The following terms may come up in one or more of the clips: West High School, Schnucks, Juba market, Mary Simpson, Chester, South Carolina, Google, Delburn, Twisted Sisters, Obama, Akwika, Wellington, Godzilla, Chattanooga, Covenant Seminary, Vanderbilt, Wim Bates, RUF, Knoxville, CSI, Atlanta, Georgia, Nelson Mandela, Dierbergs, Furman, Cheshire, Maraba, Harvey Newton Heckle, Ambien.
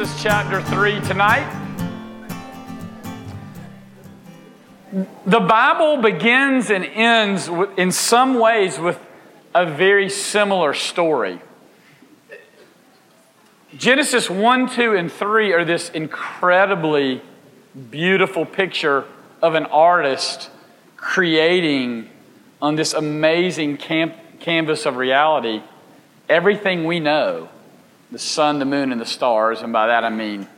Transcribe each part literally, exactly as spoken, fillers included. Genesis chapter three tonight. The Bible begins and ends with, in some ways with a very similar story. Genesis one, two, and three are this incredibly beautiful picture of an artist creating on this amazing camp, canvas of reality everything we know. The sun, the moon, and the stars, and by that I mean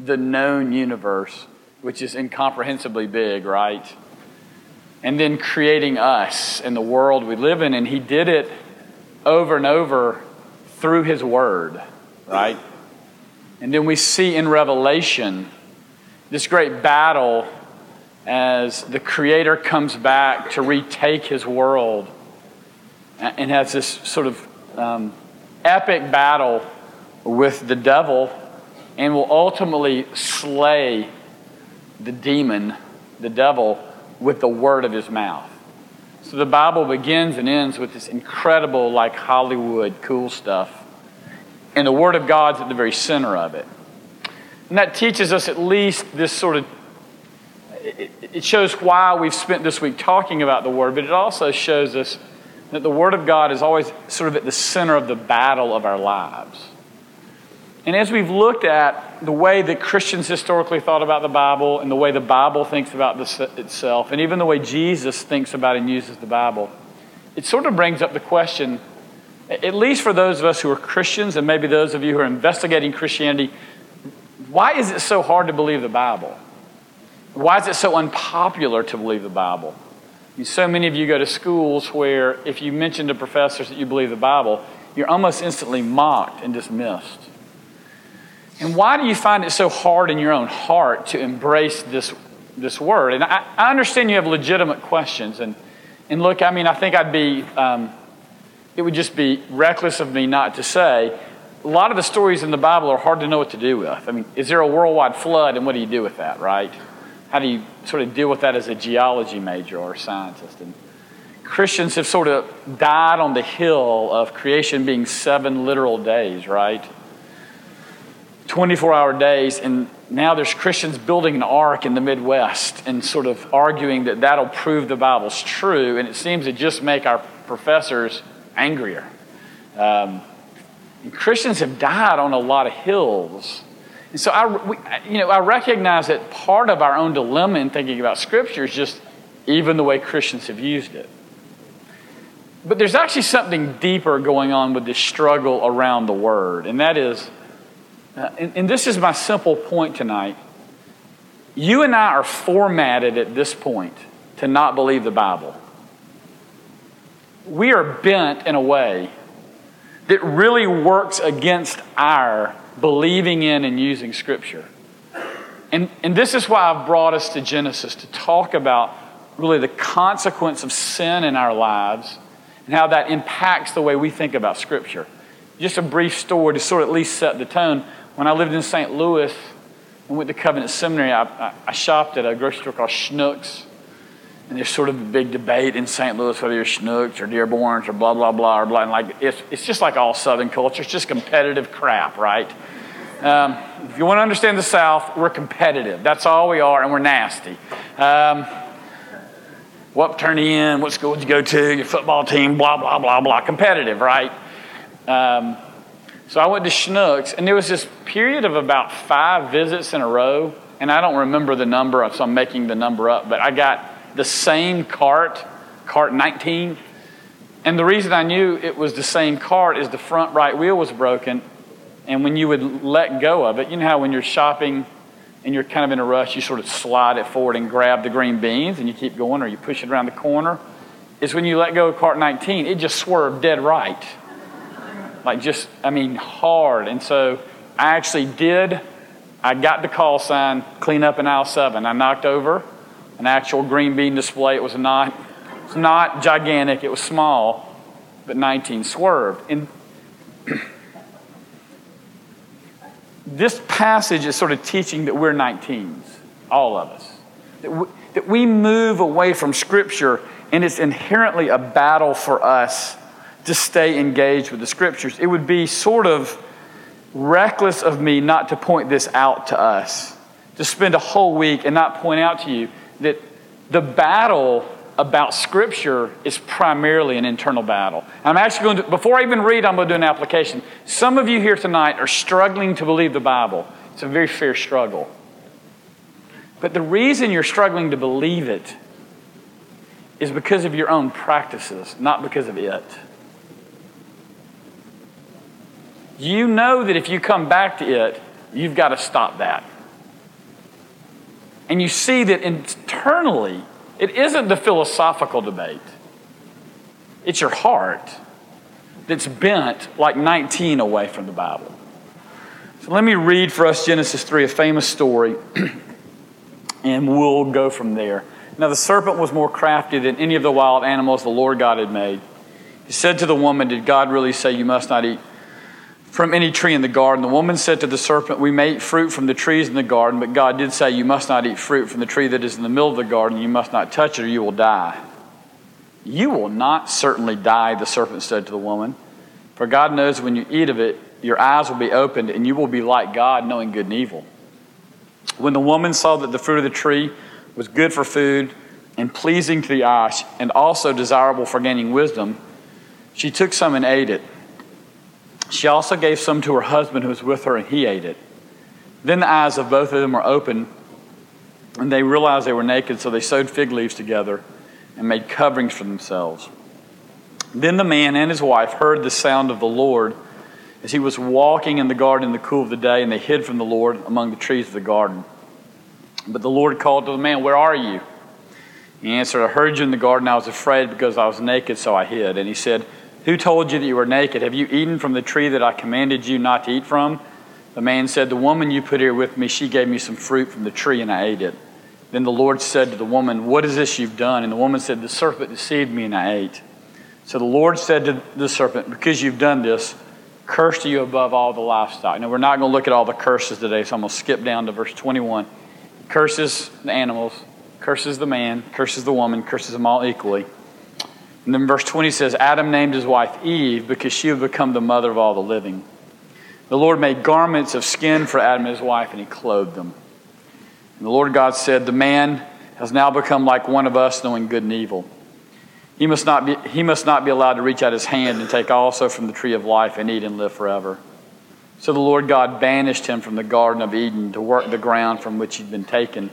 the known universe, which is incomprehensibly big, right? And then creating us and the world we live in, and he did it over and over through his word, right? And then we see in Revelation this great battle as the Creator comes back to retake his world and has this sort of Um, epic battle with the devil and will ultimately slay the demon, the devil, with the word of his mouth. So the Bible begins and ends with this incredible, like Hollywood, cool stuff. And the word of God's at the very center of it. And that teaches us at least this sort of, it shows why we've spent this week talking about the word, but it also shows us that the Word of God is always sort of at the center of the battle of our lives. And as we've looked at the way that Christians historically thought about the Bible and the way the Bible thinks about this itself, and even the way Jesus thinks about and uses the Bible, it sort of brings up the question, at least for those of us who are Christians and maybe those of you who are investigating Christianity, why is it so hard to believe the Bible? Why is it so unpopular to believe the Bible? So many of you go to schools where if you mention to professors that you believe the Bible, you're almost instantly mocked and dismissed. And why do you find it so hard in your own heart to embrace this, this word? And I, I understand you have legitimate questions. And, and look, I mean, I think I'd be, um, it would just be reckless of me not to say, a lot of the stories in the Bible are hard to know what to do with. I mean, is there a worldwide flood and what do you do with that, right? How do you sort of deal with that as a geology major or a scientist? And Christians have sort of died on the hill of creation being seven literal days, right? twenty-four hour days, and now there's Christians building an ark in the Midwest and sort of arguing that that'll prove the Bible's true, and it seems to just make our professors angrier. Um, and Christians have died on a lot of hills. And so I, we, you know, I recognize that part of our own dilemma in thinking about Scripture is just even the way Christians have used it. But there's actually something deeper going on with this struggle around the Word, and that is, uh, and, and this is my simple point tonight, you and I are formatted at this point to not believe the Bible. We are bent in a way that really works against our believing in and using Scripture. And, and this is why I've brought us to Genesis, to talk about really the consequence of sin in our lives and how that impacts the way we think about Scripture. Just a brief story to sort of at least set the tone. When I lived in Saint Louis and went to Covenant Seminary, I, I, I shopped at a grocery store called Schnucks. And there's sort of a big debate in Saint Louis whether you're Schnucks or Dierbergs or blah, blah, blah, or blah. And like, it's, it's just like all Southern culture. It's just competitive crap, right? Um, if you want to understand the South, we're competitive. That's all we are, and we're nasty. Um, what turn you in? What school did you go to? Your football team? Blah, blah, blah, blah. Competitive, right? Um, so I went to Schnucks, and there was this period of about five visits in a row. And I don't remember the number, so I'm making the number up, but I got the same cart, cart nineteen. And the reason I knew it was the same cart is the front right wheel was broken. And when you would let go of it, you know how when you're shopping and you're kind of in a rush, you sort of slide it forward and grab the green beans and you keep going, or you push it around the corner. It's when you let go of cart nineteen, it just swerved dead right. Like just, I mean, hard. And so I actually did, I got the call sign, clean up in aisle seven. I knocked over an actual green bean display. It was not, it was not gigantic. It was small, but nineteen swerved. And this passage is sort of teaching that we're nineteens, all of us. That we, that we move away from Scripture, and it's inherently a battle for us to stay engaged with the Scriptures. It would be sort of reckless of me not to point this out to us, to spend a whole week and not point out to you that the battle about Scripture is primarily an internal battle. I'm actually going to, before I even read, I'm going to do an application. Some of you here tonight are struggling to believe the Bible. It's a very fair struggle. But the reason you're struggling to believe it is because of your own practices, not because of it. You know that if you come back to it, you've got to stop that. And you see that internally, it isn't the philosophical debate. It's your heart that's bent like nineteen away from the Bible. So let me read for us Genesis three, a famous story, and we'll go from there. Now the serpent was more crafty than any of the wild animals the Lord God had made. He said to the woman, "Did God really say you must not eat from any tree in the garden?" The woman said to the serpent, "We may eat fruit from the trees in the garden, but God did say you must not eat fruit from the tree that is in the middle of the garden. You must not touch it or you will die." "You will not certainly die," the serpent said to the woman, "for God knows when you eat of it, your eyes will be opened and you will be like God, knowing good and evil." When the woman saw that the fruit of the tree was good for food and pleasing to the eye and also desirable for gaining wisdom, she took some and ate it. She also gave some to her husband who was with her, and he ate it. Then the eyes of both of them were opened, and they realized they were naked, so they sewed fig leaves together and made coverings for themselves. Then the man and his wife heard the sound of the Lord as he was walking in the garden in the cool of the day, and they hid from the Lord among the trees of the garden. But the Lord called to the man, "Where are you?" He answered, "I heard you in the garden. I was afraid because I was naked, so I hid." And he said, "Who told you that you were naked? Have you eaten from the tree that I commanded you not to eat from?" The man said, "The woman you put here with me, she gave me some fruit from the tree, and I ate it." Then the Lord said to the woman, "What is this you've done?" And the woman said, "The serpent deceived me, and I ate." So the Lord said to the serpent, "Because you've done this, cursed are you above all the livestock." Now, we're not going to look at all the curses today, so I'm going to skip down to verse twenty-one. Curses the animals, curses the man, curses the woman, curses them all equally. And then verse twenty says, Adam named his wife Eve because she would become the mother of all the living. The Lord made garments of skin for Adam and his wife, and he clothed them. And the Lord God said, "The man has now become like one of us, knowing good and evil. He must not be, he must not be allowed to reach out his hand and take also from the tree of life and eat and live forever." So the Lord God banished him from the Garden of Eden to work the ground from which he'd been taken.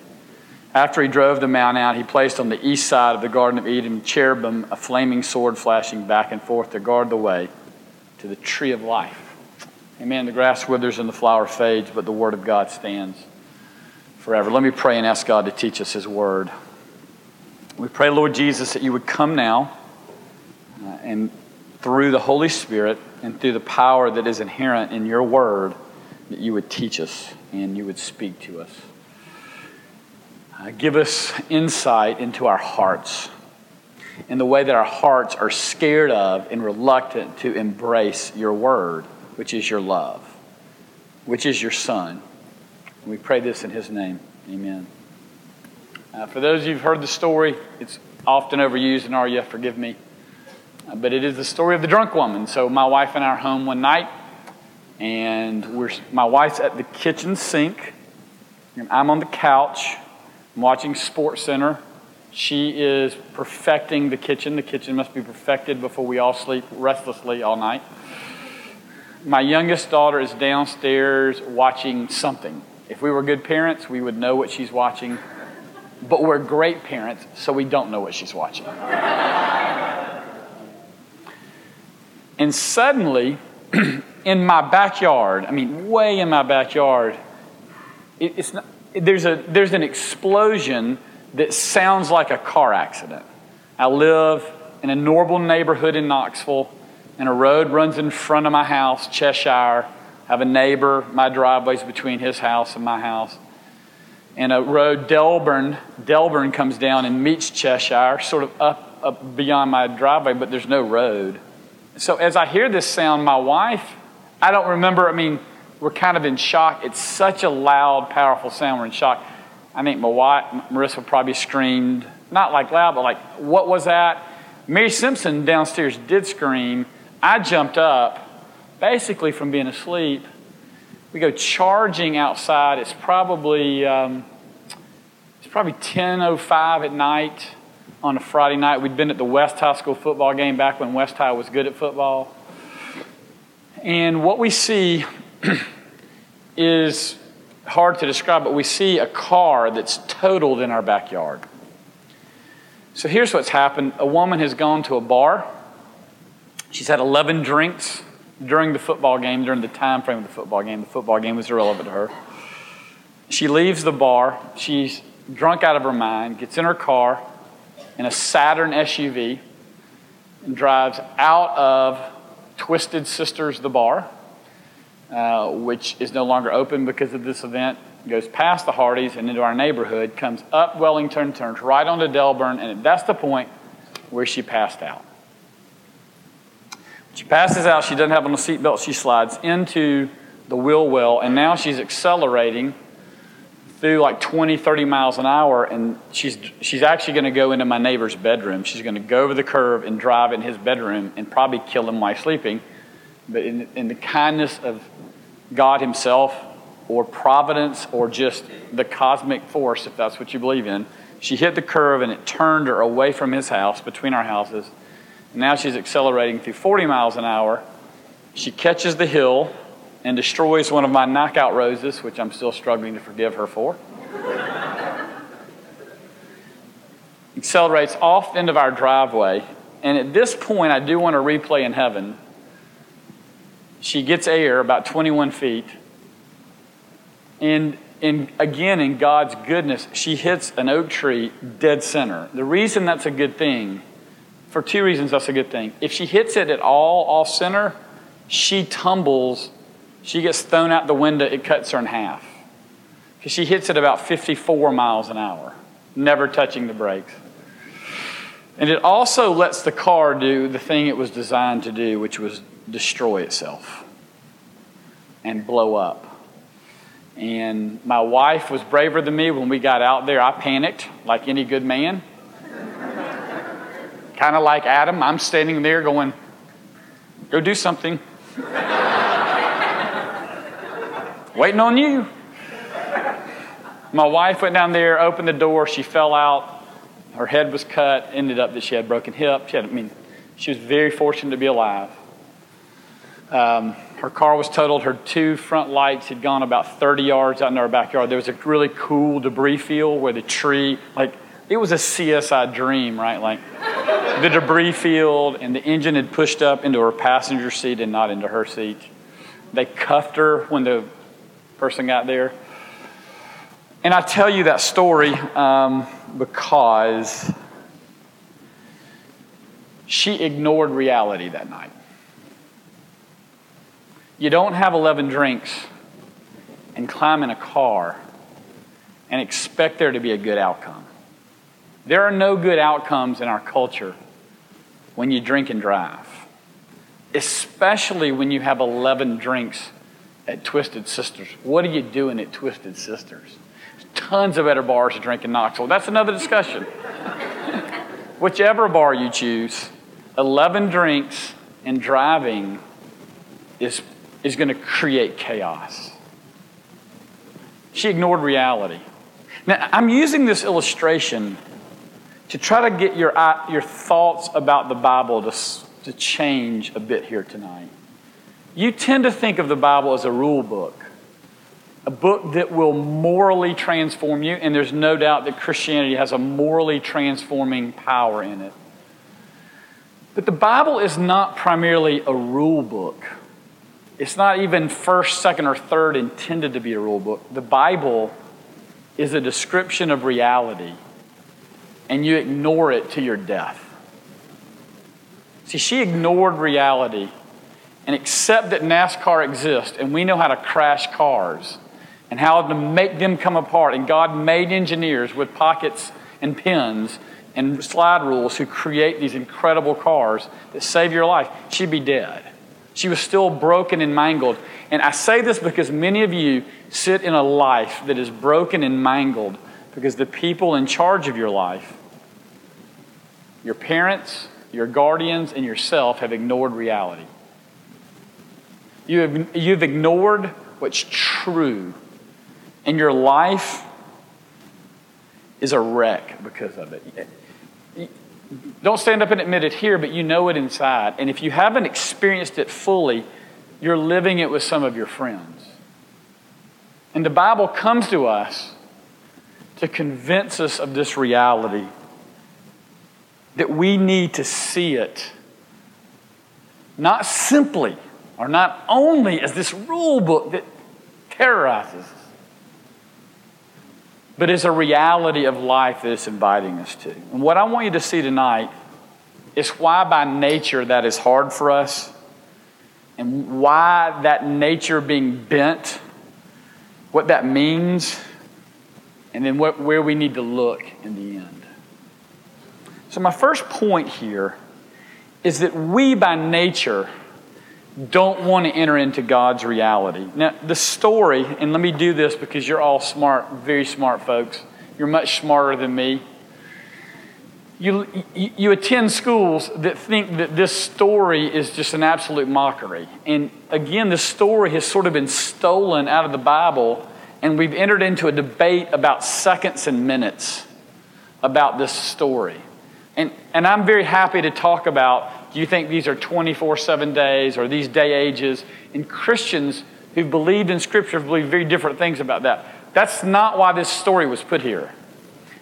After he drove the man out, he placed on the east side of the Garden of Eden cherubim, a flaming sword flashing back and forth to guard the way to the tree of life. Amen. The grass withers and the flower fades, but the word of God stands forever. Let me pray and ask God to teach us his word. We pray, Lord Jesus, that you would come now uh, and through the Holy Spirit and through the power that is inherent in your word, that you would teach us and you would speak to us. Uh, give us insight into our hearts and the way that our hearts are scared of and reluctant to embrace your word, which is your love, which is your son. And we pray this in his name. Amen. Uh, for those of you who've heard the story, it's often overused in R U F, forgive me. But it is the story of the drunk woman. So my wife and I are home one night, and we're my wife's at the kitchen sink, and I'm on the couch. I'm watching Sports Center. She is perfecting the kitchen. The kitchen must be perfected before we all sleep restlessly all night. My youngest daughter is downstairs watching something. If we were good parents, we would know what she's watching. But we're great parents, so we don't know what she's watching. And suddenly, in my backyard, I mean, way in my backyard, it, it's not, there's a there's an explosion that sounds like a car accident. I live in a normal neighborhood in Knoxville, and a road runs in front of my house, Cheshire. I have a neighbor. My driveway's between his house and my house. And a road, Delburn, Delburn comes down and meets Cheshire, sort of up, up beyond my driveway, but there's no road. So as I hear this sound, my wife, I don't remember, I mean, we're kind of in shock. It's such a loud, powerful sound. We're in shock. I think my wife, Marissa, probably screamed, not like loud, but like, "What was that?" Mary Simpson downstairs did scream. I jumped up, basically from being asleep, we go charging outside. It's probably um, it's probably ten oh five at night on a Friday night. We'd been at the West High School football game back when West High was good at football. And what we see is hard to describe, but we see a car that's totaled in our backyard. So here's what's happened. A woman has gone to a bar. She's had eleven drinks during the football game, during the time frame of the football game. The football game was irrelevant to her. She leaves the bar. She's drunk out of her mind, gets in her car in a Saturn S U V, and drives out of Twisted Sisters, the bar, uh, which is no longer open because of this event, goes past the Hardys and into our neighborhood, comes up Wellington, turns right onto Delburn, and that's the point where she passed out. She passes out, she doesn't have on a seatbelt, she slides into the wheel well, and now she's accelerating through like twenty, thirty miles an hour, and she's she's actually going to go into my neighbor's bedroom. She's going to go over the curb and drive in his bedroom and probably kill him while sleeping. But in, in the kindness of God himself, or providence, or just the cosmic force, if that's what you believe in, she hit the curve and it turned her away from his house, between our houses. Now she's accelerating through forty miles an hour. She catches the hill and destroys one of my knockout roses, which I'm still struggling to forgive her for. Accelerates off the end of our driveway. And at this point, I do want to replay in heaven. She gets air about twenty-one feet. And in, again, in God's goodness, she hits an oak tree dead center. The reason that's a good thing, for two reasons that's a good thing. If she hits it at all off center, she tumbles. She gets thrown out the window. It cuts her in half. Because she hits it about fifty-four miles an hour, never touching the brakes. And it also lets the car do the thing it was designed to do, which was destroy itself and blow up. And my wife was braver than me. When we got out there, I panicked like any good man. Kind of like Adam, I'm standing there going, go do something. Waiting on you. My wife went down there, opened the door. She fell out. Her head was cut. Ended up that she had broken hip. She had, I mean, she was very fortunate to be alive. Um, her car was totaled. Her two front lights had gone about thirty yards out into our backyard. There was a really cool debris field where the tree, like, it was a C S I dream, right? Like, the debris field, and the engine had pushed up into her passenger seat and not into her seat. They cuffed her when the person got there. And I tell you that story um, because she ignored reality that night. You don't have eleven drinks and climb in a car and expect there to be a good outcome. There are no good outcomes in our culture when you drink and drive, especially when you have eleven drinks at Twisted Sisters. What are you doing at Twisted Sisters? There's tons of better bars to drink in Knoxville. That's another discussion. Whichever bar you choose, eleven drinks and driving is, is going to create chaos. She ignored reality. Now, I'm using this illustration to try to get your your thoughts about the Bible to, to change a bit here tonight. You tend to think of the Bible as a rule book, a book that will morally transform you, and there's no doubt that Christianity has a morally transforming power in it. But the Bible is not primarily a rule book. It's not even first, second, or third intended to be a rule book. The Bible is a description of reality, and you ignore it to your death. See, she ignored reality and accept that NASCAR exists and we know how to crash cars and how to make them come apart. And God made engineers with pockets and pins and slide rules who create these incredible cars that save your life. She'd be dead. She was still broken and mangled. And I say this because many of you sit in a life that is broken and mangled because the people in charge of your life, your parents, your guardians, and yourself have ignored reality. You have, you've ignored what's true and your life is a wreck because of it. Don't stand up and admit it here, but you know it inside. And if you haven't experienced it fully, you're living it with some of your friends. And the Bible comes to us to convince us of this reality, that we need to see it not simply or not only as this rule book that terrorizes us, but as a reality of life that it's inviting us to. And what I want you to see tonight is why by nature that is hard for us, and why that nature being bent, what that means, and then what, where we need to look in the end. So my first point here is that we by nature don't want to enter into God's reality. Now, the story, and let me do this because you're all smart, very smart folks. You're much smarter than me. You, you, you attend schools that think that this story is just an absolute mockery. And again, the story has sort of been stolen out of the Bible, and we've entered into a debate about seconds and minutes about this story. And, and I'm very happy to talk about, do you think these are twenty-four seven days or these day ages? And Christians who believed in Scripture believe very different things about that. That's not why this story was put here.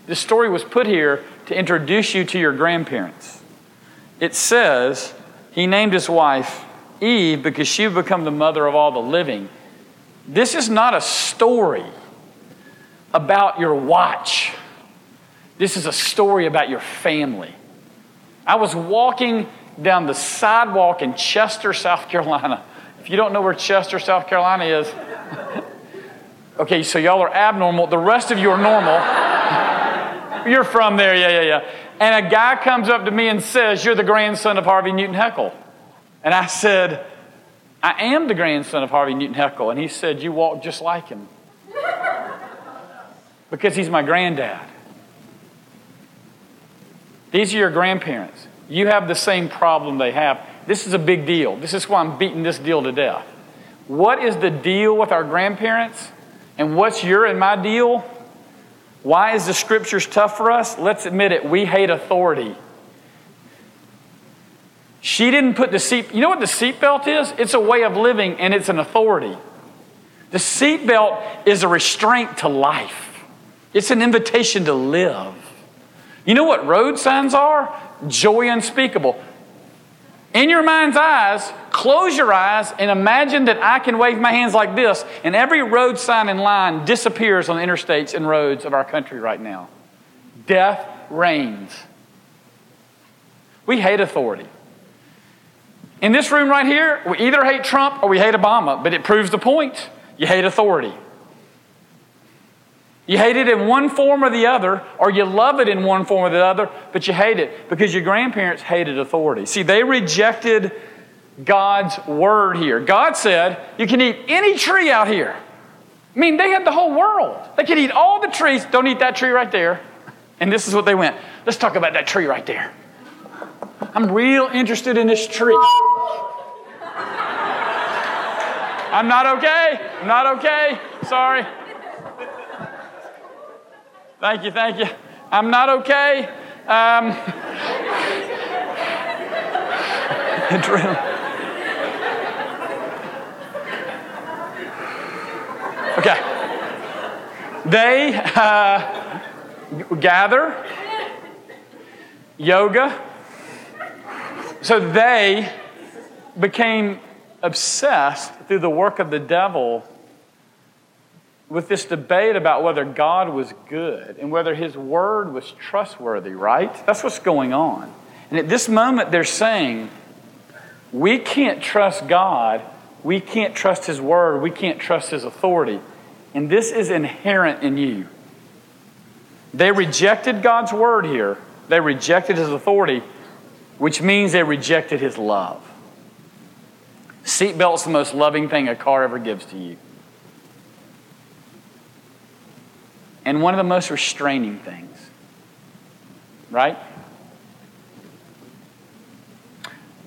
This story was put here to introduce you to your grandparents. It says, he named his wife Eve because she would become the mother of all the living. This is not a story about your watch. This is a story about your family. I was walking down the sidewalk in Chester, South Carolina. If you don't know where Chester, South Carolina is, okay, so y'all are abnormal. The rest of you are normal. You're from there, yeah, yeah, yeah. And a guy comes up to me and says, you're the grandson of Harvey Newton Heckle. And I said, I am the grandson of Harvey Newton Heckle. And he said, you walk just like him. Because he's my granddad. These are your grandparents. You have the same problem they have. This is a big deal. This is why I'm beating this deal to death. What is the deal with our grandparents? And what's your and my deal? Why is the Scriptures tough for us? Let's admit it. We hate authority. She didn't put the seat... You know what the seatbelt is? It's a way of living, and it's an authority. The seatbelt is a restraint to life. It's an invitation to live. You know what road signs are? Joy unspeakable. In your mind's eyes, close your eyes and imagine that I can wave my hands like this and every road sign and line disappears on the interstates and roads of our country right now. Death reigns. We hate authority. In this room right here, we either hate Trump or we hate Obama, but it proves the point. You hate authority. You hate it in one form or the other, or you love it in one form or the other, but you hate it because your grandparents hated authority. See, they rejected God's word here. God said, you can eat any tree out here. I mean, they had the whole world. They could eat all the trees. Don't eat that tree right there. And this is what they went. Let's talk about that tree right there. I'm real interested in this tree. I'm not okay. I'm not okay. Sorry. Thank you, thank you. I'm not okay. Um, okay. They uh, gather, yoga. So they became obsessed through the work of the devil with this debate about whether God was good and whether his word was trustworthy, right? That's what's going on. And at this moment, they're saying, we can't trust God. We can't trust his word. We can't trust his authority. And this is inherent in you. They rejected God's word here. They rejected his authority, which means they rejected his love. Seatbelt's the most loving thing a car ever gives to you. And one of the most restraining things, right?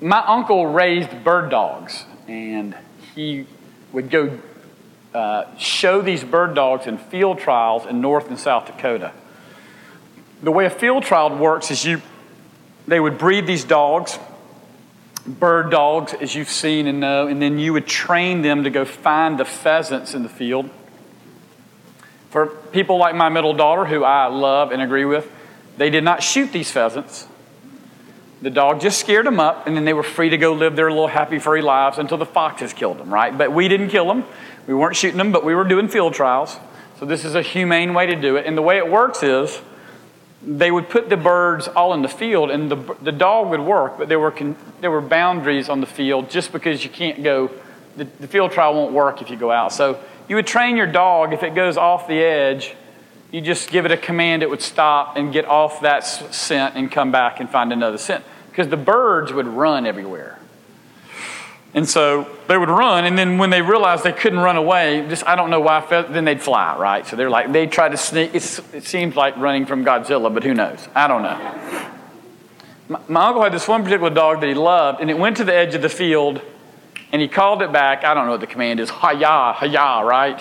My uncle raised bird dogs, and he would go uh, show these bird dogs in field trials in North and South Dakota. The way a field trial works is you, they would breed these dogs, bird dogs, as you've seen and know, and then you would train them to go find the pheasants in the field. For people like my middle daughter, who I love and agree with, they did not shoot these pheasants. The dog just scared them up, and then they were free to go live their little happy furry lives until the foxes killed them, right? But we didn't kill them. We weren't shooting them, but we were doing field trials. So this is a humane way to do it. And the way it works is they would put the birds all in the field, and the, the dog would work, but there were con, there were boundaries on the field just because you can't go. The, the field trial won't work if you go out. So you would train your dog. If it goes off the edge, you just give it a command, it would stop and get off that scent and come back and find another scent. Because the birds would run everywhere. And so they would run, and then when they realized they couldn't run away, just I don't know why, then they'd fly, right? So they're like, they try to sneak. It's, it seems like running from Godzilla, but who knows? I don't know. My, my uncle had this one particular dog that he loved, and it went to the edge of the field, and he called it back. I don't know what the command is. Ha-ya, ha-ya, right?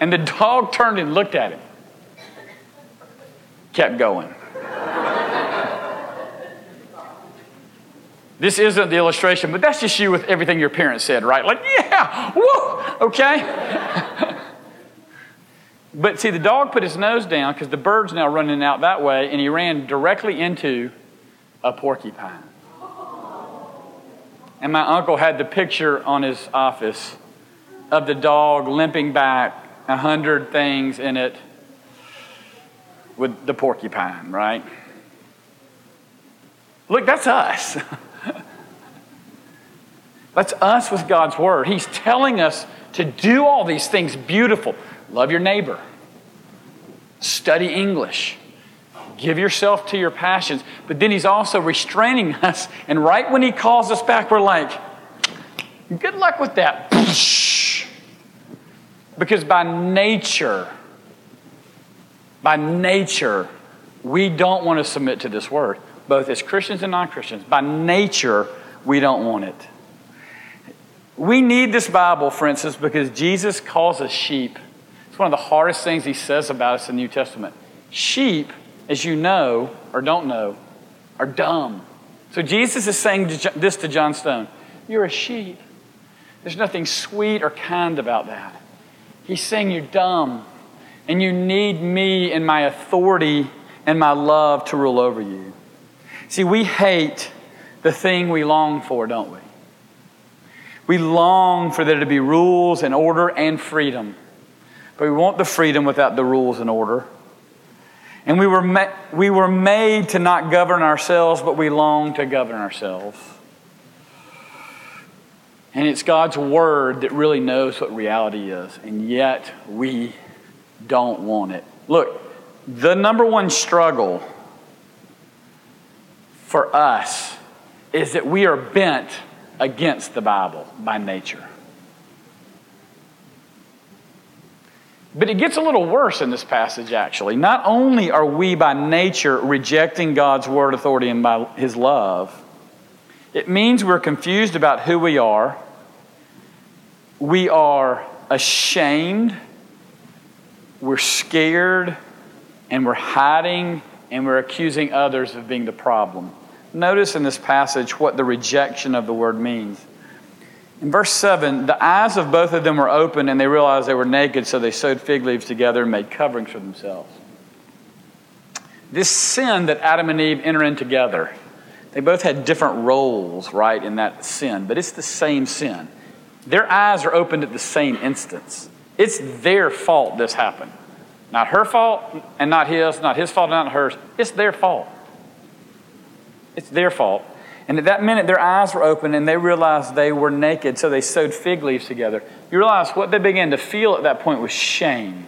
And the dog turned and looked at him. Kept going. This isn't the illustration, but that's just you with everything your parents said, right? Like, yeah, woo, okay. But see, the dog put his nose down because the bird's now running out that way, and he ran directly into a porcupine. And my uncle had the picture on his office of the dog limping back, a hundred things in it with the porcupine, right? Look, that's us. That's us with God's word. He's telling us to do all these things beautiful. Love your neighbor. Study English. Give yourself to your passions. But then he's also restraining us. And right when he calls us back, we're like, good luck with that. Because by nature, by nature, we don't want to submit to this word, both as Christians and non-Christians. By nature, we don't want it. We need this Bible, for instance, because Jesus calls us sheep. It's one of the hardest things he says about us in the New Testament. Sheep, as you know or don't know, are dumb. So Jesus is saying this to John Stone. You're a sheep. There's nothing sweet or kind about that. He's saying you're dumb, and you need me and my authority and my love to rule over you. See, we hate the thing we long for, don't we? We long for there to be rules and order and freedom, but we want the freedom without the rules and order. And we were ma- we were made to not govern ourselves, but we long to govern ourselves. And it's God's word that really knows what reality is, and yet we don't want it. Look, the number one struggle for us is that we are bent against the Bible by nature. But it gets a little worse in this passage, actually. Not only are we by nature rejecting God's word, authority, and by his love, it means we're confused about who we are. We are ashamed, we're scared, and we're hiding, and we're accusing others of being the problem. Notice in this passage what the rejection of the word means. In verse seven, the eyes of both of them were open, and they realized they were naked, so they sewed fig leaves together and made coverings for themselves. This sin that Adam and Eve enter in together, they both had different roles, right, in that sin, but it's the same sin. Their eyes are opened at the same instance. It's their fault this happened. Not her fault and not his, not his fault and not hers. It's their fault. It's their fault. And at that minute, their eyes were open, and they realized they were naked, so they sewed fig leaves together. You realize what they began to feel at that point was shame.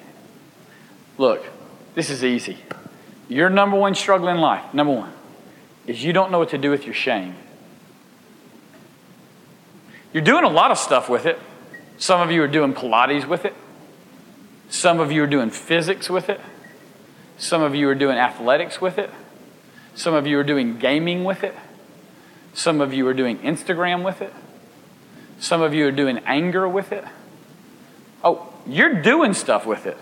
Look, this is easy. Your number one struggle in life, number one, is you don't know what to do with your shame. You're doing a lot of stuff with it. Some of you are doing Pilates with it. Some of you are doing physics with it. Some of you are doing athletics with it. Some of you are doing gaming with it. Some of you are doing Instagram with it. Some of you are doing anger with it. Oh, you're doing stuff with it.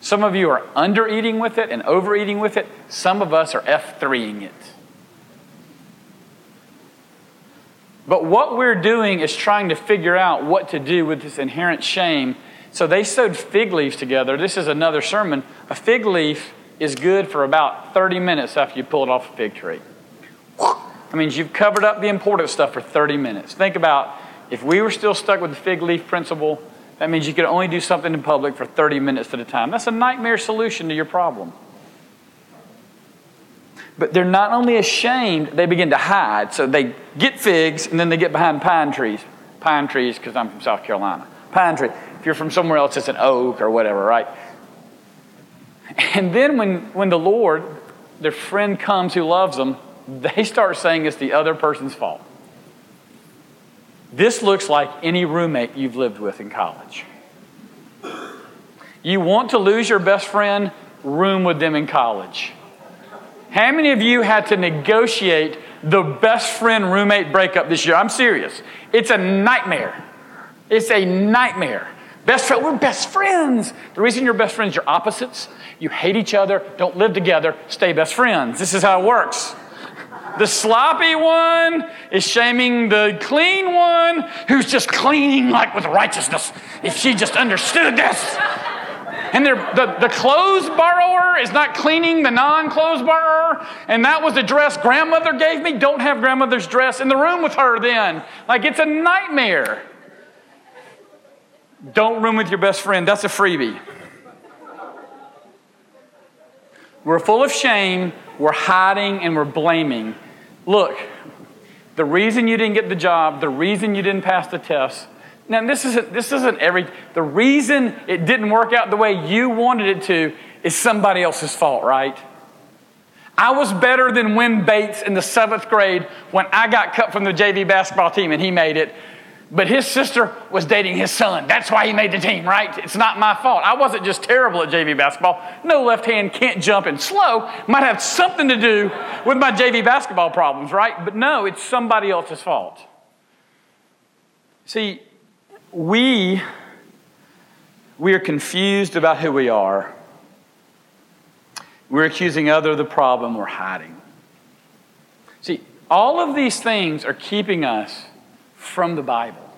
Some of you are under-eating with it and overeating with it. Some of us are F threeing it. But what we're doing is trying to figure out what to do with this inherent shame. So they sewed fig leaves together. This is another sermon. A fig leaf is good for about thirty minutes after you pull it off a fig tree. That means you've covered up the important stuff for thirty minutes. Think about if we were still stuck with the fig leaf principle, that means you could only do something in public for thirty minutes at a time. That's a nightmare solution to your problem. But they're not only ashamed, they begin to hide. So they get figs, and then they get behind pine trees. Pine trees, because I'm from South Carolina. Pine tree. If you're from somewhere else, it's an oak or whatever, right? And then when, when the Lord, their friend comes who loves them, they start saying it's the other person's fault. This looks like any roommate you've lived with in college. You want to lose your best friend? Room with them in college. How many of you had to negotiate the best friend roommate breakup this year? I'm serious. It's a nightmare. It's a nightmare. Best friend, we're best friends. The reason you're best friends, you're opposites. You hate each other, don't live together, stay best friends. This is how it works. The sloppy one is shaming the clean one who's just cleaning like with righteousness. If she just understood this. And the, the clothes borrower is not cleaning the non-clothes borrower. And that was the dress grandmother gave me. Don't have grandmother's dress in the room with her then. Like, it's a nightmare. Don't room with your best friend. That's a freebie. We're full of shame. We're hiding and we're blaming. Look, the reason you didn't get the job, the reason you didn't pass the test, now, this isn't, this isn't every... The reason it didn't work out the way you wanted it to is somebody else's fault, right? I was better than Wim Bates in the seventh grade when I got cut from the J V basketball team and he made it. But his sister was dating his son. That's why he made the team, right? It's not my fault. I wasn't just terrible at J V basketball. No left hand, can't jump, and slow. Might have something to do with my J V basketball problems, right? But no, it's somebody else's fault. See... We, we are confused about who we are. We're accusing others of the problem. We're hiding. See, all of these things are keeping us from the Bible.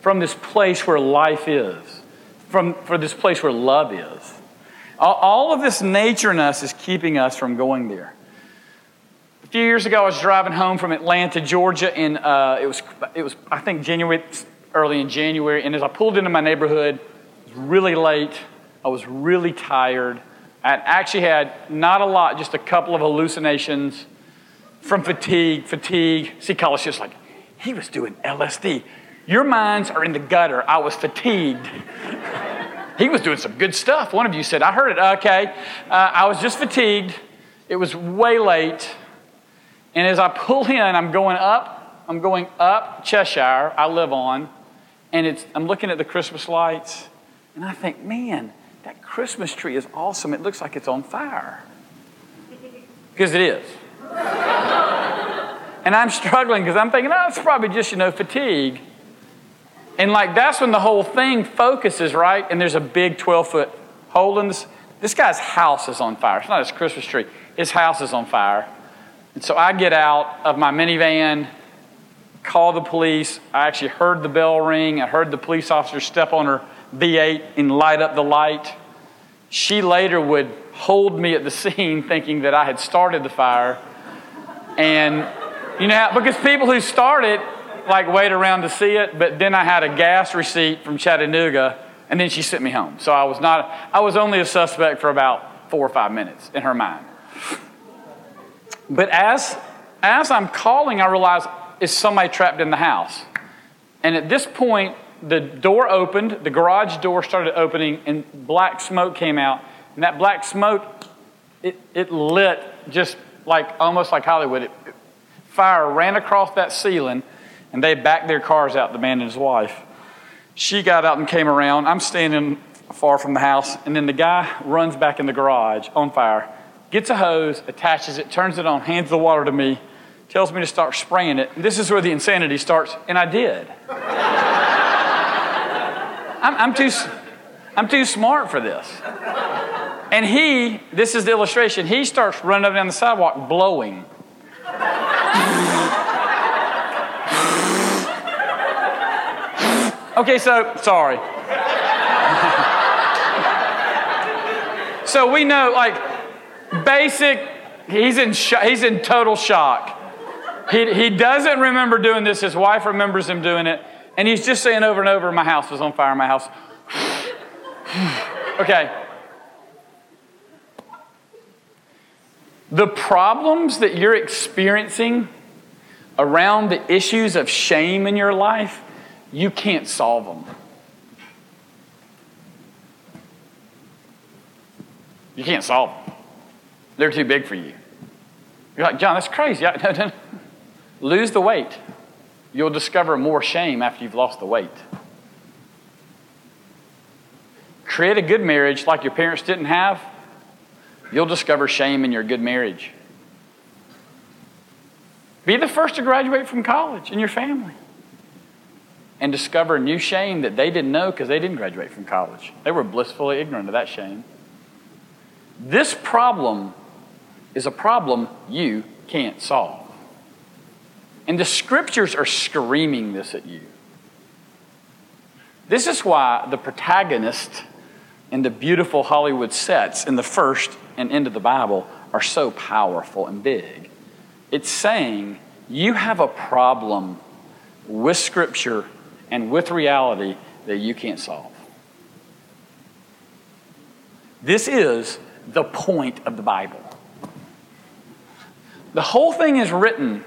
From this place where life is. From, from this place where love is. All, all of this nature in us is keeping us from going there. A few years ago, I was driving home from Atlanta, Georgia, and uh, it was, it was I think, January, early in January. And as I pulled into my neighborhood, it was really late. I was really tired. I actually had not a lot, just a couple of hallucinations from fatigue, fatigue. See, college just like, he was doing L S D. Your minds are in the gutter. I was fatigued. He was doing some good stuff. One of you said, I heard it. Okay. Uh, I was just fatigued. It was way late. And as I pull in, I'm going up, I'm going up Cheshire, I live on, and it's, I'm looking at the Christmas lights, and I think, man, that Christmas tree is awesome. It looks like it's on fire. Because it is. And I'm struggling because I'm thinking, oh, it's probably just, you know, fatigue. And like, that's when the whole thing focuses, right? And there's a big twelve-foot hole in this. This guy's house is on fire. It's not his Christmas tree. His house is on fire. And so I get out of my minivan, call the police. I actually heard the bell ring. I heard the police officer step on her V eight and light up the light. She later would hold me at the scene thinking that I had started the fire. And, you know, because people who start it, like, wait around to see it. But then I had a gas receipt from Chattanooga, and then she sent me home. So I was not, I was only a suspect for about four or five minutes in her mind. But as as I'm calling, I realize it's somebody trapped in the house. And at this point, the door opened, the garage door started opening, and black smoke came out. And that black smoke, it, it lit just like almost like Hollywood. It, it, fire ran across that ceiling, and they backed their cars out, the man and his wife. She got out and came around. I'm standing far from the house, and then the guy runs back in the garage on fire. Gets a hose, attaches it, turns it on, hands the water to me tells me to start spraying it. This is where the insanity starts, and I did. I'm, I'm, too, I'm too smart for this. And he, this is the illustration, he starts running up down the sidewalk blowing. Okay, so, sorry. So we know, like, basic, he's in sh- he's in total shock. He, he doesn't remember doing this. His wife remembers him doing it. And he's just saying over and over, my house was on fire, my house. Okay. The problems that you're experiencing around the issues of shame in your life, you can't solve them. You can't solve them. They're too big for you. You're like, John, that's crazy. Lose the weight. You'll discover more shame after you've lost the weight. Create a good marriage like your parents didn't have. You'll discover shame in your good marriage. Be the first to graduate from college in your family and discover new shame that they didn't know because they didn't graduate from college. They were blissfully ignorant of that shame. This problem is a problem you can't solve. And the scriptures are screaming this at you. This is why the protagonist in the beautiful Hollywood sets in the first and end of the Bible are so powerful and big. It's saying you have a problem with scripture and with reality that you can't solve. This is the point of the Bible. The whole thing is written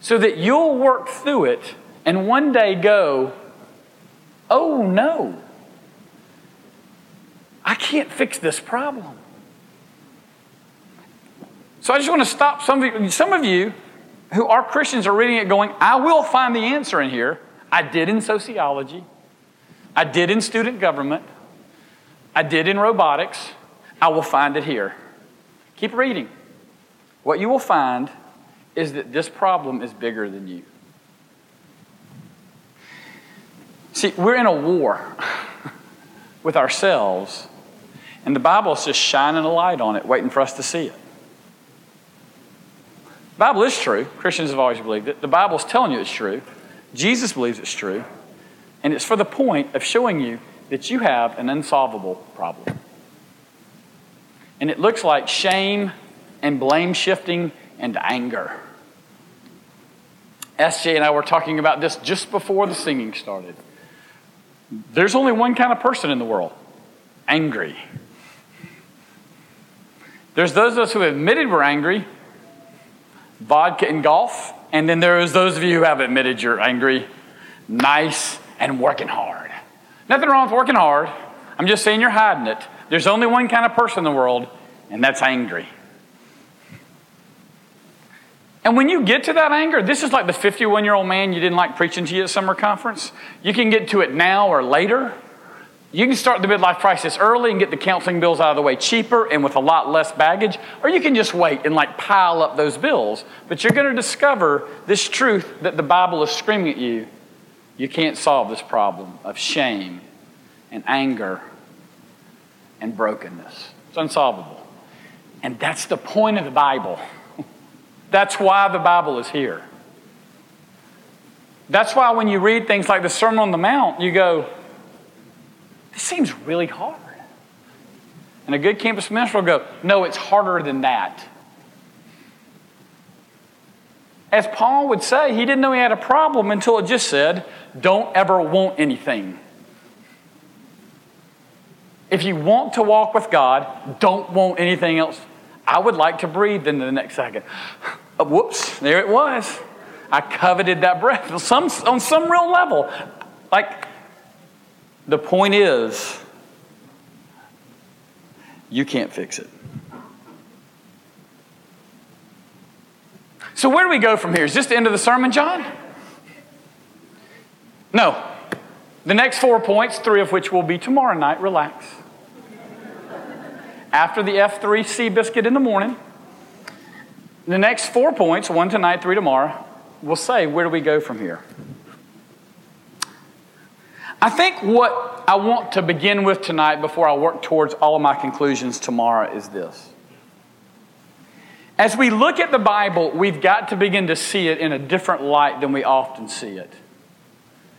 so that you'll work through it and one day go, oh no, I can't fix this problem. So I just want to stop some of you, some of you who are Christians are reading it going, I will find the answer in here. I did in sociology. I did in student government. I did in robotics. I will find it here. Keep reading. What you will find is that this problem is bigger than you. See, we're in a war with ourselves, and the Bible is just shining a light on it, waiting for us to see it. The Bible is true. Christians have always believed it. The Bible is telling you it's true. Jesus believes it's true. And it's for the point of showing you that you have an unsolvable problem. And it looks like shame and blame shifting and anger. S J and I were talking about this just before the singing started. There's only one kind of person in the world, angry. There's those of us who admitted we're angry, vodka and golf, and then there is those of you who have admitted you're angry, nice, and working hard. Nothing wrong with working hard. I'm just saying you're hiding it. There's only one kind of person in the world, and that's angry. And when you get to that anger, this is like the fifty-one-year-old man you didn't like preaching to you at summer conference. You can get to it now or later. You can start the midlife crisis early and get the counseling bills out of the way cheaper and with a lot less baggage. Or you can just wait and like pile up those bills. But you're going to discover this truth that the Bible is screaming at you. You can't solve this problem of shame and anger and brokenness. It's unsolvable. And that's the point of the Bible. That's why the Bible is here. That's why when you read things like the Sermon on the Mount, you go, this seems really hard. And a good campus minister will go, no, it's harder than that. As Paul would say, he didn't know he had a problem until it just said, don't ever want anything. If you want to walk with God, don't want anything else. I would like to breathe into the next second. Uh, whoops, there it was. I coveted that breath. Some, on some real level. Like, the point is, you can't fix it. So where do we go from here? Is this the end of the sermon, John? No. The next four points, three of which will be tomorrow night. Relax. After the F three Seabiscuit in the morning, The next four points, one tonight, three tomorrow, will say, where do we go from here? I think what I want to begin with tonight before I work towards all of my conclusions tomorrow is this. As we look at the Bible, we've got to begin to see it in a different light than we often see it.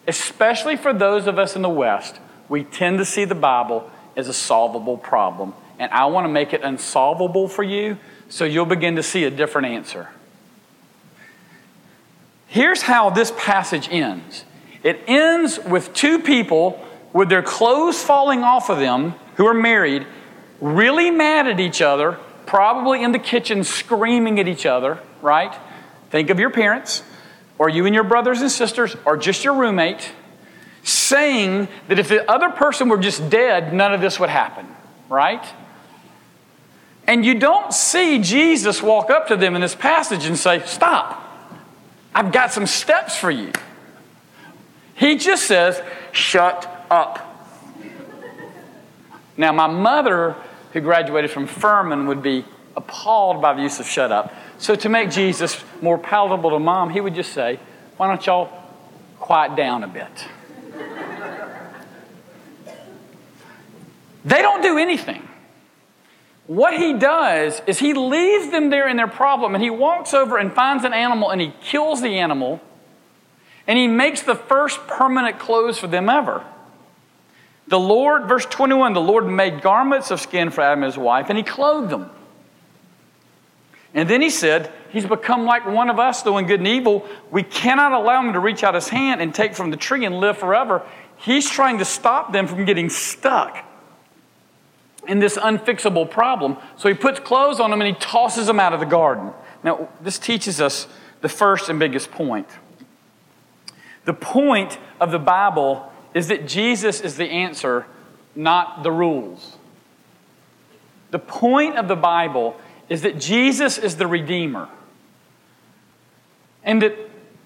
Especially for those of us in the West, we tend to see the Bible as a solvable problem. And I want to make it unsolvable for you so you'll begin to see a different answer. Here's how this passage ends. It ends with two people with their clothes falling off of them who are married, really mad at each other, probably in the kitchen screaming at each other, right? Think of your parents, or you and your brothers and sisters, or just your roommate, saying that if the other person were just dead, none of this would happen, right? And you don't see Jesus walk up to them in this passage and say, stop, I've got some steps for you. He just says, shut up. Now, my mother, who graduated from Furman, would be appalled by the use of shut up. So to make Jesus more palatable to mom, he would just say, why don't y'all quiet down a bit? They don't do anything. What he does is he leaves them there in their problem, and he walks over and finds an animal, and he kills the animal, and he makes the first permanent clothes for them ever. The Lord, verse twenty-one, the Lord made garments of skin for Adam and his wife, and he clothed them. And then he said, he's become like one of us, though in good and evil. We cannot allow him to reach out his hand and take from the tree and live forever. He's trying to stop them from getting stuck in this unfixable problem. So he puts clothes on them and he tosses them out of the garden. Now, this teaches us the first and biggest point. The point of the Bible is that Jesus is the answer, not the rules. The point of the Bible is that Jesus is the Redeemer. And that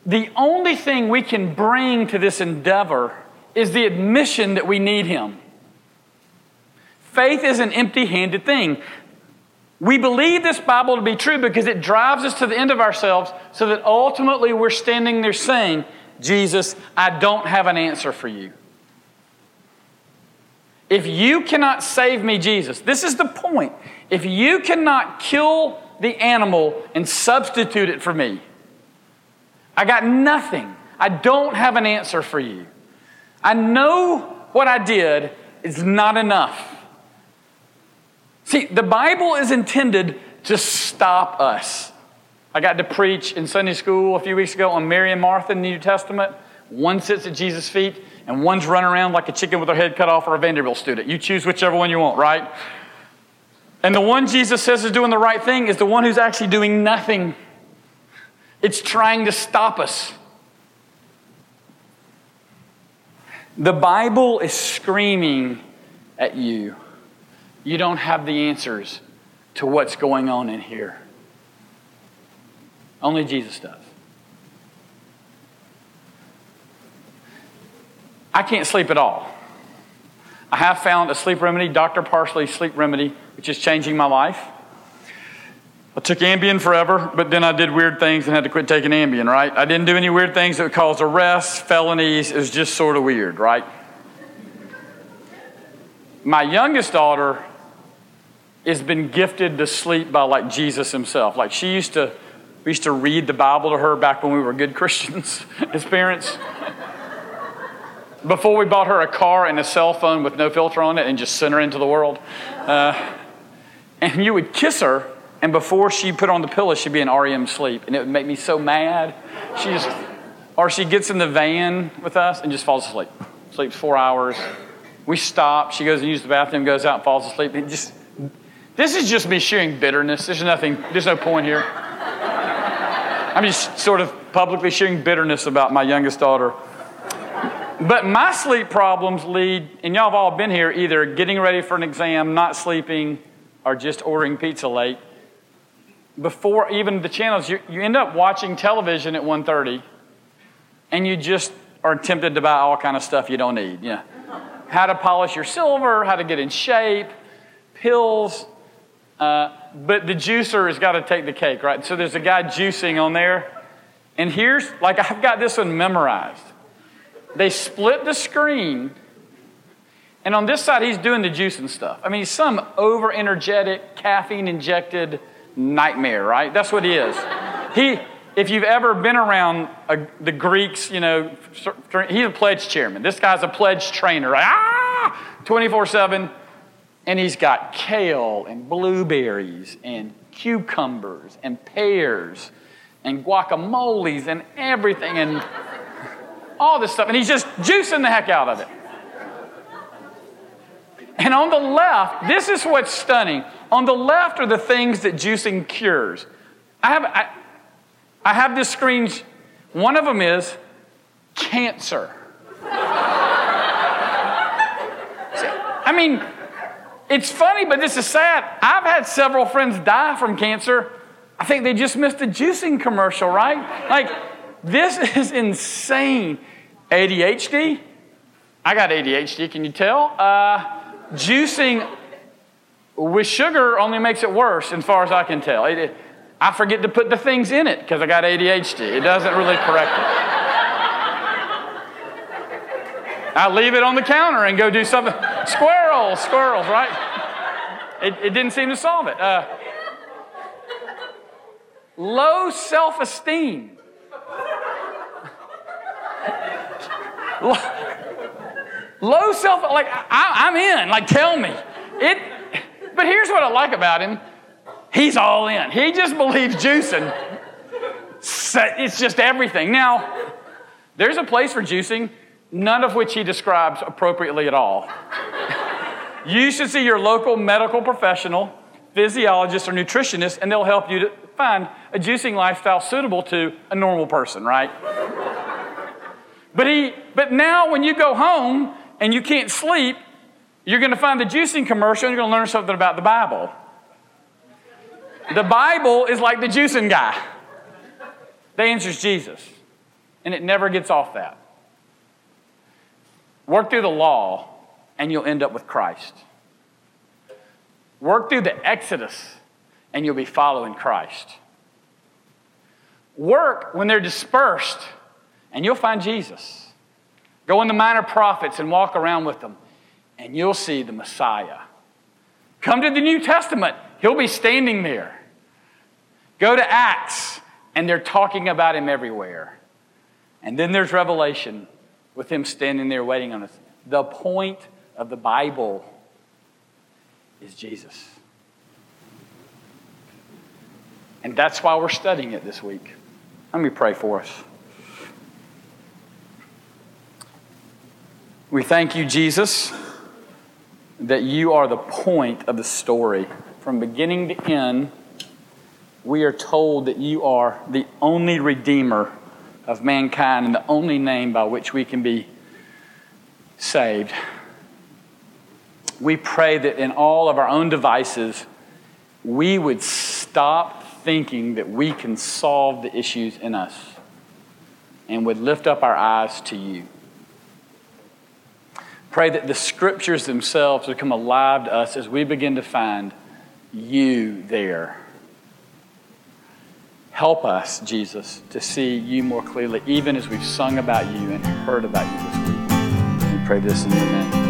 the only thing we can bring to this endeavor is the admission that we need him. Faith is an empty-handed thing. We believe this Bible to be true because it drives us to the end of ourselves so that ultimately we're standing there saying, Jesus, I don't have an answer for you. If you cannot save me, Jesus, this is the point. If you cannot kill the animal and substitute it for me, I got nothing. I don't have an answer for you. I know what I did is not enough. See, the Bible is intended to stop us. I got to preach in Sunday school a few weeks ago on Mary and Martha in the New Testament. One sits at Jesus' feet, and one's running around like a chicken with her head cut off, or a Vanderbilt student. You choose whichever one you want, right? And the one Jesus says is doing the right thing is the one who's actually doing nothing. It's trying to stop us. The Bible is screaming at you. You don't have the answers to what's going on in here. Only Jesus does. I can't sleep at all. I have found a sleep remedy, Doctor Parsley sleep remedy, which is changing my life. I took Ambien forever, but then I did weird things and had to quit taking Ambien, right? I didn't do any weird things that would cause arrests, felonies. It was just sort of weird, right? My youngest daughter has been gifted to sleep by like Jesus himself. Like she used to We used to read the Bible to her back when we were good Christians as parents. Before we bought her a car and a cell phone with no filter on it and just sent her into the world. Uh, and you would kiss her, and before she put on the pillow, she'd be in R E M sleep. And it would make me so mad. She just, or she gets in the van with us and just falls asleep. Sleeps four hours. We stop. She goes and uses the bathroom, goes out and falls asleep. It just, this is just me sharing bitterness. There's nothing, there's no point here. I'm just sort of publicly sharing bitterness about my youngest daughter. But my sleep problems lead, and y'all have all been here, either getting ready for an exam, not sleeping, or just ordering pizza late. Before even the channels, you, you end up watching television at one thirty, and you just are tempted to buy all kind of stuff you don't need. Yeah. How to polish your silver, how to get in shape, pills. Uh, but the juicer has got to take the cake, right? So there's a guy juicing on there. And here's, like, I've got this one memorized. They split the screen, and on this side, he's doing the juicing stuff. I mean, he's some over-energetic, caffeine-injected nightmare, right? That's what he is. He, if you've ever been around a, the Greeks, you know, he's a pledge chairman. This guy's a pledge trainer, right? Ah! twenty-four seven. And he's got kale and blueberries and cucumbers and pears and guacamoles and everything and all this stuff. And he's just juicing the heck out of it. And on the left, this is what's stunning. On the left are the things that juicing cures. I have I, I have this screen. One of them is cancer. I mean, it's funny, but this is sad. I've had several friends die from cancer. I think they just missed a juicing commercial, right? Like, this is insane. A D H D? I got A D H D, can you tell? Uh, juicing with sugar only makes it worse, as far as I can tell. It, it, I forget to put the things in it because I got A D H D. It doesn't really correct it. I leave it on the counter and go do something. Squirrels, squirrels, right? It, it didn't seem to solve it. Uh, low self-esteem. Low self, like, I, I'm in, like, tell me. It. But here's what I like about him. He's all in. He just believes juicing. It's just everything. Now, there's a place for juicing, none of which he describes appropriately at all. You should see your local medical professional, physiologist, or nutritionist, and they'll help you to find a juicing lifestyle suitable to a normal person, right? But he. But now when you go home, and you can't sleep, you're going to find the juicing commercial and you're going to learn something about the Bible. The Bible is like the juicing guy. The answer is Jesus. And it never gets off that. Work through the law and you'll end up with Christ. Work through the Exodus and you'll be following Christ. Work when they're dispersed and you'll find Jesus. Go in the minor prophets and walk around with them, and you'll see the Messiah. Come to the New Testament. He'll be standing there. Go to Acts, and they're talking about him everywhere. And then there's Revelation with him standing there waiting on us. The point of the Bible is Jesus. And that's why we're studying it this week. Let me pray for us. We thank you, Jesus, that you are the point of the story. From beginning to end, we are told that you are the only Redeemer of mankind and the only name by which we can be saved. We pray that in all of our own devices, we would stop thinking that we can solve the issues in us and would lift up our eyes to you. Pray that the scriptures themselves would come alive to us as we begin to find you there. Help us, Jesus, to see you more clearly, even as we've sung about you and heard about you this week. We pray this in your name.